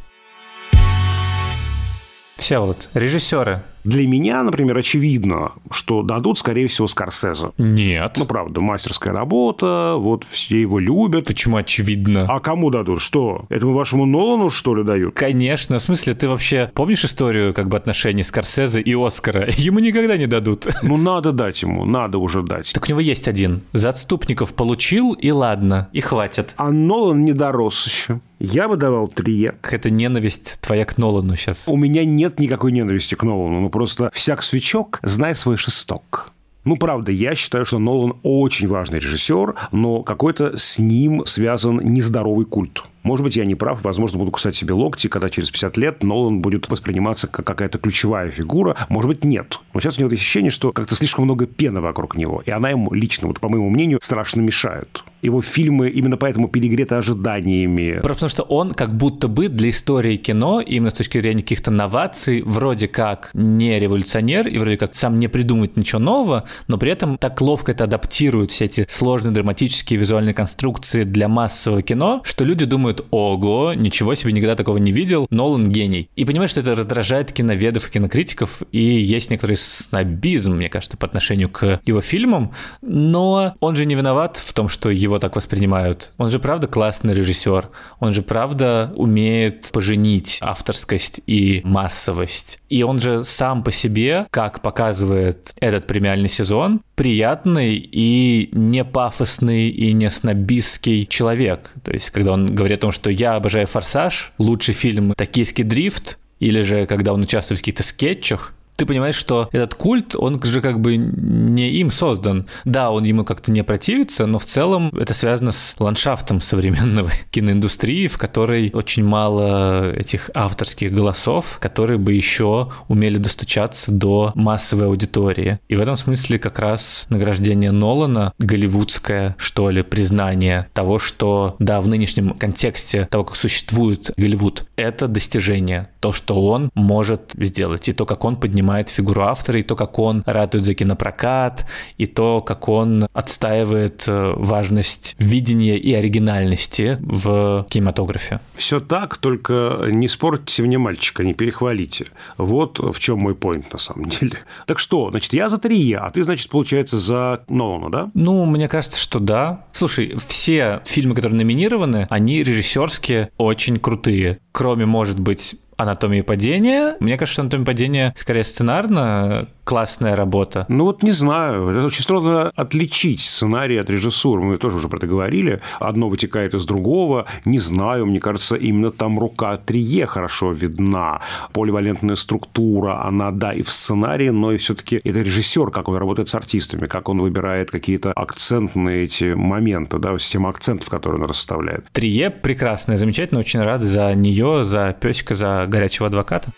Всеволод, режиссеры. Для меня, например, очевидно, что дадут, скорее всего, Скорсезе. Нет. Ну, правда, мастерская работа, вот все его любят. Почему очевидно? А кому дадут? Что? Этому вашему Нолану, что ли, дают? Конечно. В смысле, ты вообще помнишь историю как бы отношений Скорсезе и Оскара? Ему никогда не дадут. Ну, надо дать ему, надо уже дать. Так у него есть один. За «Отступников» получил, и ладно, и хватит. А Нолан не дорос еще. Я бы давал Трие. Какая-то ненависть твоя к Нолану сейчас. У меня нет никакой ненависти к Нолану. Просто всяк свечок, знай свой шесток. Ну, правда, я считаю, что Нолан очень важный режиссер, но какой-то с ним связан нездоровый культ. Может быть, я не прав, возможно, буду кусать себе локти, когда через пятьдесят лет Нолан будет восприниматься как какая-то ключевая фигура. Может быть, нет. Но сейчас у него ощущение, что как-то слишком много пены вокруг него. И она ему лично, вот, по моему мнению, страшно мешает. Его фильмы именно поэтому перегреты ожиданиями. Просто потому что он как будто бы для истории кино, именно с точки зрения каких-то новаций, вроде как не революционер и вроде как сам не придумает ничего нового, но при этом так ловко это адаптирует все эти сложные драматические визуальные конструкции для массового кино, что люди думают: ого, ничего себе, никогда такого не видел, Нолан гений. И понимаешь, что это раздражает киноведов и кинокритиков, и есть некоторый снобизм, мне кажется, по отношению к его фильмам, но он же не виноват в том, что его так воспринимают. Он же правда классный режиссер, он же правда умеет поженить авторскость и массовость. И он же сам по себе, как показывает этот премиальный сезон, приятный и не пафосный и не снобистский человек. То есть, когда он говорит о том, что я обожаю «Форсаж», лучший фильм «Токийский дрифт», или же когда он участвует в каких-то скетчах, ты понимаешь, что этот культ, он же как бы не им создан. Да, он ему как-то не противится, но в целом это связано с ландшафтом современного киноиндустрии, в которой очень мало этих авторских голосов, которые бы еще умели достучаться до массовой аудитории. И в этом смысле как раз награждение Нолана, голливудское, что ли, признание того, что, да, в нынешнем контексте того, как существует Голливуд, это достижение, то, что он может сделать, и то, как он поднимает фигуру автора, и то, как он ратует за кинопрокат, и то, как он отстаивает важность видения и оригинальности в кинематографе. Все так, только не спорьте мне мальчика, не перехвалите. Вот в чем мой поинт на самом деле. Так что, значит, я за Трие, а ты, значит, получается, за Нолана, да? Ну, мне кажется, что да. Слушай, все фильмы, которые номинированы, они режиссерские очень крутые. Кроме, может быть, «Анатомии падения». Мне кажется, что «Анатомия падения» скорее сценарно классная работа. Ну вот не знаю. Это очень сложно отличить сценарий от режиссуры. Мы тоже уже про это говорили. Одно вытекает из другого. Не знаю. Мне кажется, именно там рука Трие хорошо видна. Поливалентная структура. Она, да, и в сценарии, но и все-таки это режиссер, как он работает с артистами, как он выбирает какие-то акцентные эти моменты, да, система акцентов, которую он расставляет. Трие прекрасная, замечательная. Очень рад за нее, за песика, за горячего адвоката.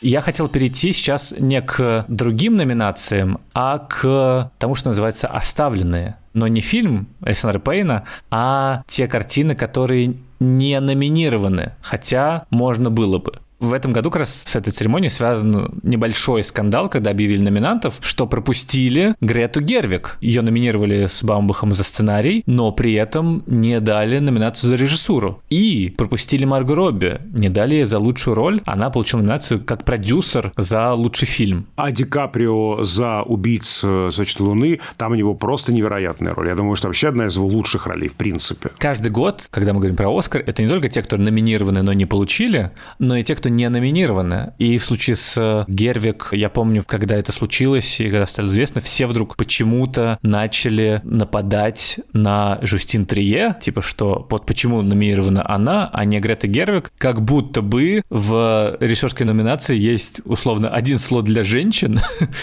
Я хотел перейти сейчас не к другим номинациям, а к тому, что называется «Оставленные». Но не фильм Александра Пэйна, а те картины, которые не номинированы, хотя можно было бы. В этом году как раз с этой церемонией связан небольшой скандал, когда объявили номинантов, что пропустили Грету Гервиг. Ее номинировали с Баумбахом за сценарий, но при этом не дали номинацию за режиссуру. И пропустили Марго Робби, не дали ей за лучшую роль. Она получила номинацию как продюсер за лучший фильм. А Ди Каприо за «Убийцу цветочной Луны», там у него просто невероятная роль. Я думаю, что вообще одна из его лучших ролей в принципе. Каждый год, когда мы говорим про «Оскар», это не только те, кто номинированы, но не получили, но и те, кто не номинированы. И в случае с Гервиг, я помню, когда это случилось, и когда стало известно, все вдруг почему-то начали нападать на Жюстин Трие, типа, что вот почему номинирована она, а не Грета Гервиг, как будто бы в режиссерской номинации есть, условно, один слот для женщин,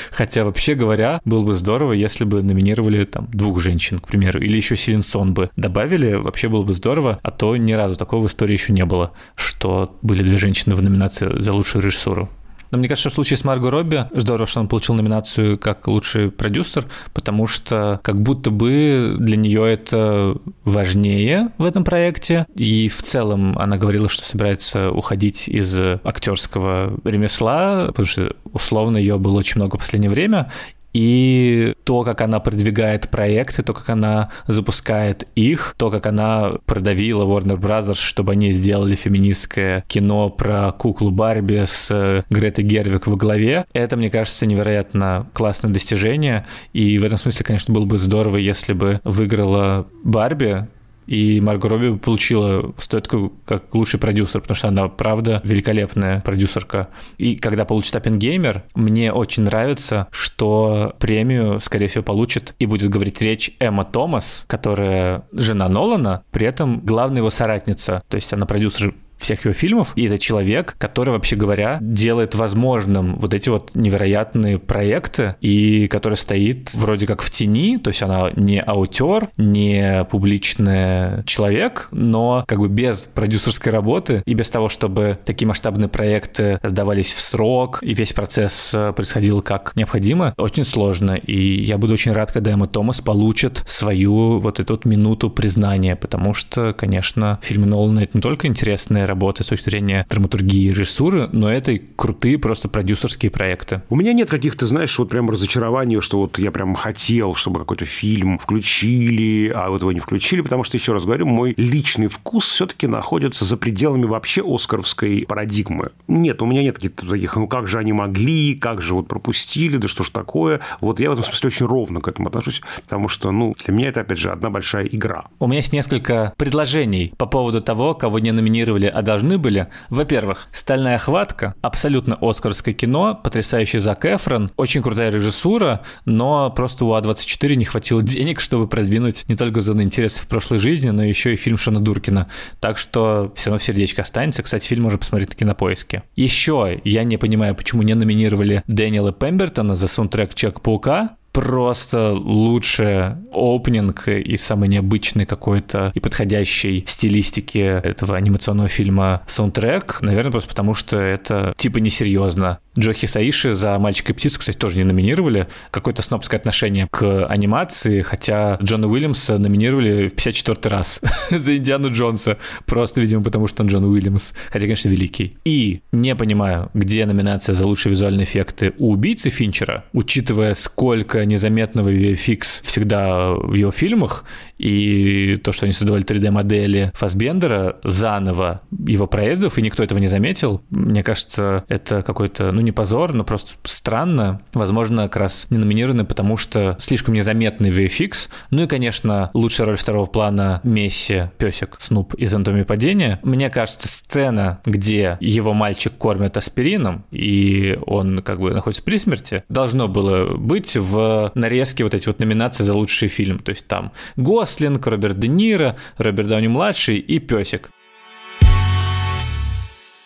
хотя, вообще говоря, было бы здорово, если бы номинировали, там, двух женщин, к примеру, или еще Силенсон бы добавили, вообще было бы здорово, а то ни разу такого в истории еще не было, что были две женщины в номинации за лучшую режиссуру. Но мне кажется, в случае с Марго Робби здорово, что он получил номинацию как лучший продюсер, потому что как будто бы для нее это важнее в этом проекте. И в целом она говорила, что собирается уходить из актерского ремесла, потому что условно ее было очень много в последнее время. И то, как она продвигает проекты, то, как она запускает их, то, как она продавила Warner Brothers, чтобы они сделали феминистское кино про куклу Барби с Гретой Гервиг во главе, это, мне кажется, невероятно классное достижение. И в этом смысле, конечно, было бы здорово, если бы выиграла Барби, и Марго Робби получила статуэтку как лучший продюсер, потому что она, правда, великолепная продюсерка. И когда получит «Оппенгеймер», мне очень нравится, что премию, скорее всего, получит и будет говорить речь Эмма Томас, которая жена Нолана, при этом главная его соратница. То есть она продюсер всех его фильмов. И это человек, который, вообще говоря, делает возможным вот эти вот невероятные проекты, и который стоит вроде как в тени, то есть она не аутер, не публичный человек, но как бы без продюсерской работы и без того, чтобы такие масштабные проекты сдавались в срок, и весь процесс происходил как необходимо, очень сложно. И я буду очень рад, когда Эмма Томас получит свою вот эту вот минуту признания, потому что, конечно, фильмы Нолана — это не только интересные работы с точки зрения драматургии и режиссуры, но это и крутые просто продюсерские проекты. У меня нет каких-то, знаешь, вот прям разочарований, что вот я прям хотел, чтобы какой-то фильм включили, а вот его не включили, потому что, еще раз говорю, мой личный вкус все-таки находится за пределами вообще оскаровской парадигмы. Нет, у меня нет каких-то таких, ну как же они могли, как же вот пропустили, да что ж такое. Вот я в этом смысле очень ровно к этому отношусь, потому что, ну, для меня это, опять же, одна большая игра. У меня есть несколько предложений по поводу того, кого не номинировали, а должны были. Во-первых, «Стальная хватка», абсолютно оскаровское кино, потрясающий Зак Эфрон, очень крутая режиссура, но просто у А24 не хватило денег, чтобы продвинуть не только «Зону интересов» в прошлой жизни, но еще и фильм Шона Дуркина. Так что все равно в сердечко останется. Кстати, фильм можно посмотреть на Кинопоиске. Еще я не понимаю, почему не номинировали Дэниела Пембертона за саундтрек «Человек-паука». Просто лучший оупнинг и самый необычный какой-то и подходящий стилистике этого анимационного фильма саундтрек. Наверное, просто потому, что это типа несерьезно. Джохи Саиши за «Мальчика и птицу», кстати, тоже не номинировали. Какое-то снобское отношение к анимации, хотя Джона Уильямса номинировали в пятьдесят четвёртый раз за «Индиану Джонса». Просто, видимо, потому что он Джон Уильямс. Хотя, конечно, великий. И не понимаю, где номинация за лучшие визуальные эффекты у «Убийцы» Финчера, учитывая, сколько незаметного ви эф икс всегда в его фильмах, и то, что они создавали три дэ-модели Фассбендера заново его проездов, и никто этого не заметил. Мне кажется, это какой-то, ну, не позор, но просто странно. Возможно, как раз не номинированы, потому что слишком незаметный ви эф икс. Ну и, конечно, лучшая роль второго плана — Месси, песик Снуп из «Анатомии падения». Мне кажется, сцена, где его мальчик кормят аспирином, и он как бы находится при смерти, должно было быть в нарезки вот эти вот номинации за лучший фильм. То есть там Гослинг, Роберт Де Ниро, Роберт Дауни-младший и песик.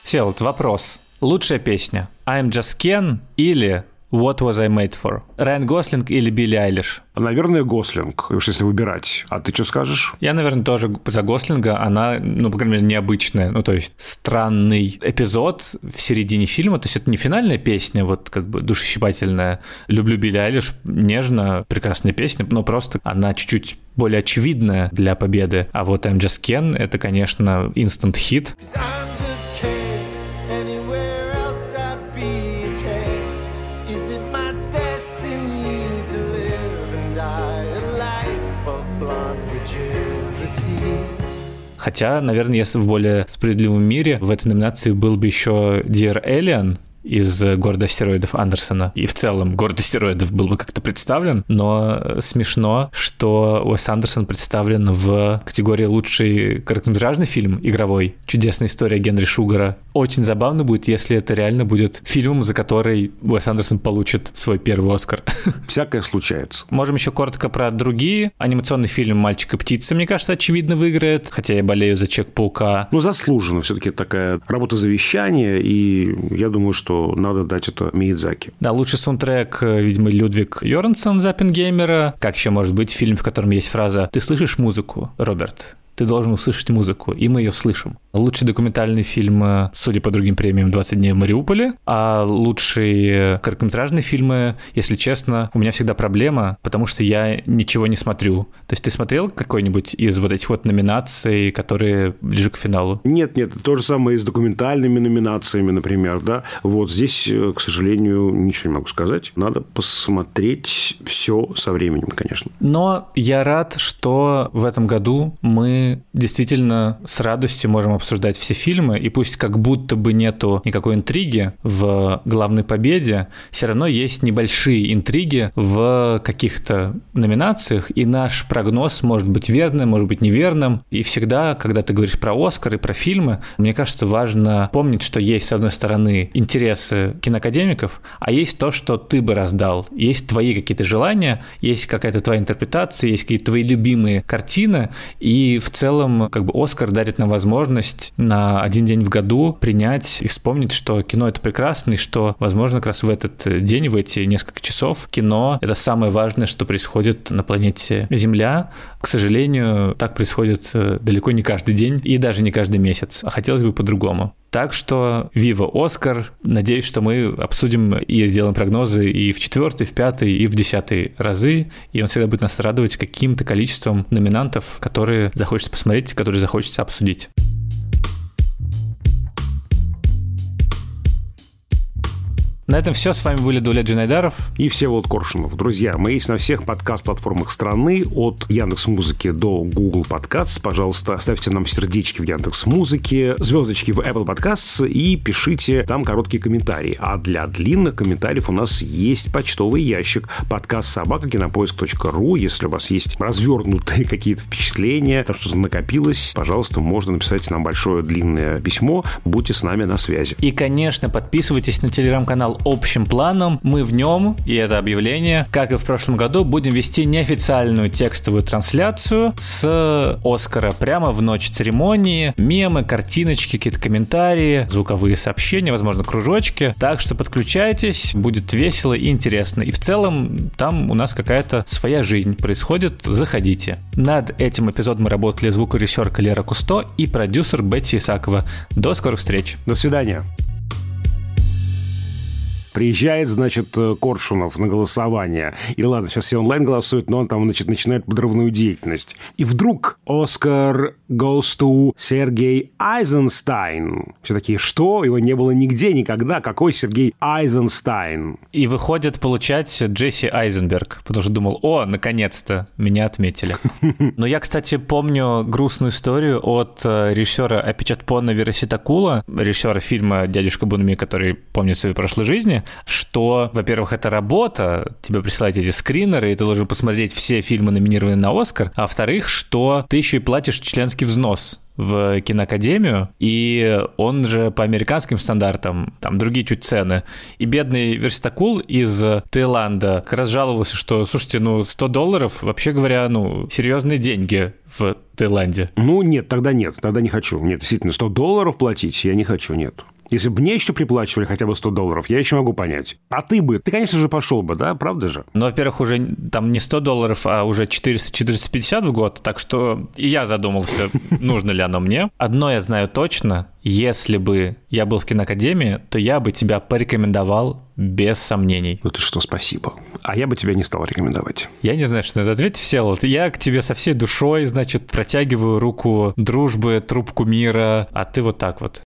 Всеволод, вопрос. Лучшая песня: I'm Just Ken или What Was I Made For? Райан Гослинг или Билли Айлиш? Наверное, Гослинг, уж если выбирать. А ты что скажешь? Я, наверное, тоже за Гослинга. Она, ну, по крайней мере, необычная. Ну, то есть, странный эпизод в середине фильма. То есть, это не финальная песня, вот как бы душещипательная. Люблю Билли Айлиш, нежно, прекрасная песня, но просто она чуть-чуть более очевидная для победы. А вот I'm Just Ken — это, конечно, instant hit. Хотя, наверное, если в более справедливом мире в этой номинации был бы еще Dear Alien из «Города астероидов» Андерсона. И в целом «Город астероидов» был бы как-то представлен, но смешно, что Уэс Андерсон представлен в категории «Лучший короткометражный фильм игровой». Чудесная история Генри Шугара. Очень забавно будет, если это реально будет фильмом, за который Уэс Андерсон получит свой первый «Оскар». Всякое случается. Можем еще коротко про другие. Анимационный фильм «Мальчик и птица», мне кажется, очевидно выиграет, хотя я болею за «Человек-паука». Ну, заслуженно. Все-таки такая работа завещания, и я думаю, что что надо дать это Миядзаки. Да, лучший саундтрек, видимо, Людвиг Йоранссон за «Оппенгеймера». Как еще может быть фильм, в котором есть фраза «Ты слышишь музыку, Роберт? Ты должен услышать музыку», и мы ее слышим. Лучший документальный фильм, судя по другим премиям, «двадцать дней в Мариуполе», а лучшие короткометражные фильмы, если честно, у меня всегда проблема, потому что я ничего не смотрю. То есть ты смотрел какой-нибудь из вот этих вот номинаций, которые ближе к финалу? Нет, нет, то же самое и с документальными номинациями, например, да. Вот здесь, к сожалению, ничего не могу сказать. Надо посмотреть все со временем, конечно. Но я рад, что в этом году мы действительно с радостью можем обсуждать все фильмы, и пусть как будто бы нету никакой интриги в главной победе, все равно есть небольшие интриги в каких-то номинациях, и наш прогноз может быть верным, может быть неверным, и всегда, когда ты говоришь про «Оскар» и про фильмы, мне кажется, важно помнить, что есть, с одной стороны, интересы киноакадемиков, а есть то, что ты бы раздал, есть твои какие-то желания, есть какая-то твоя интерпретация, есть какие-то твои любимые картины, и в целом целом, как бы, Оскар дарит нам возможность на один день в году принять и вспомнить, что кино — это прекрасно, и что, возможно, как раз в этот день, в эти несколько часов, кино — это самое важное, что происходит на планете Земля. К сожалению, так происходит далеко не каждый день и даже не каждый месяц, а хотелось бы по-другому. Так что «Вива Оскар». Надеюсь, что мы обсудим и сделаем прогнозы и в четвертый, в пятый, и в десятый разы. И он всегда будет нас радовать каким-то количеством номинантов, которые захочется посмотреть, которые захочется обсудить. На этом все. С вами были Даулет Жанайдаров и Всеволод Коршунов. Друзья, мы есть на всех подкаст-платформах страны, от Яндекс.Музыки до Google Podcasts. Пожалуйста, ставьте нам сердечки в Яндекс.Музыке, звездочки в Apple Podcasts и пишите там короткие комментарии. А для длинных комментариев у нас есть почтовый ящик подкаст собака кинопоиск точка ру. Если у вас есть развернутые какие-то впечатления, там что-то накопилось, пожалуйста, можно написать нам большое длинное письмо. Будьте с нами на связи. И, конечно, подписывайтесь на телеграм-канал «Общим планом». Мы в нем, и это объявление, как и в прошлом году, будем вести неофициальную текстовую трансляцию с Оскара прямо в ночь церемонии. Мемы, картиночки, какие-то комментарии, звуковые сообщения, возможно, кружочки. Так что подключайтесь, будет весело и интересно. И в целом там у нас какая-то своя жизнь происходит. Заходите. Над этим эпизодом мы работали звукорежиссерка Лера Кусто и продюсер Бетти Исакова. До скорых встреч. До свидания. Приезжает, значит, Коршунов на голосование. И ладно, сейчас все онлайн голосуют, но он там, значит, начинает подрывную деятельность. И вдруг Оскар goes to Сергей Эйзенштейн. Все такие, что? Его не было нигде никогда. Какой Сергей Эйзенштейн? И выходит получать Джесси Айзенберг, потому что думал, о, наконец-то, меня отметили. Но я, кстати, помню грустную историю от режиссера Опечатпона Вераситакула, режиссера фильма «Дядюшка Бунми», который помнит свою прошлую жизнь, что, во-первых, это работа, тебе присылают эти скринеры, и ты должен посмотреть все фильмы, номинированные на «Оскар», а во-вторых, что ты еще и платишь членский взнос в киноакадемию, и он же по американским стандартам, там другие чуть цены. И бедный Верситакул из Таиланда как раз жаловался, что, слушайте, ну, сто долларов, вообще говоря, ну, серьезные деньги в Таиланде. Ну, нет, тогда нет, тогда не хочу. Нет, действительно, сто долларов платить я не хочу, нет. Если бы мне еще приплачивали хотя бы сто долларов, я еще могу понять. А ты бы, ты, конечно же, пошел бы, да? Правда же? Ну, во-первых, уже там не сто долларов, а уже четыреста - четыреста пятьдесят в год. Так что и я задумался, нужно ли оно мне. Одно я знаю точно. Если бы я был в киноакадемии, то я бы тебя порекомендовал без сомнений. Ну ты что, спасибо. А я бы тебя не стал рекомендовать. Я не знаю, что на это ответить, Всеволод. Я к тебе со всей душой, значит, протягиваю руку дружбы, трубку мира, а ты вот так вот.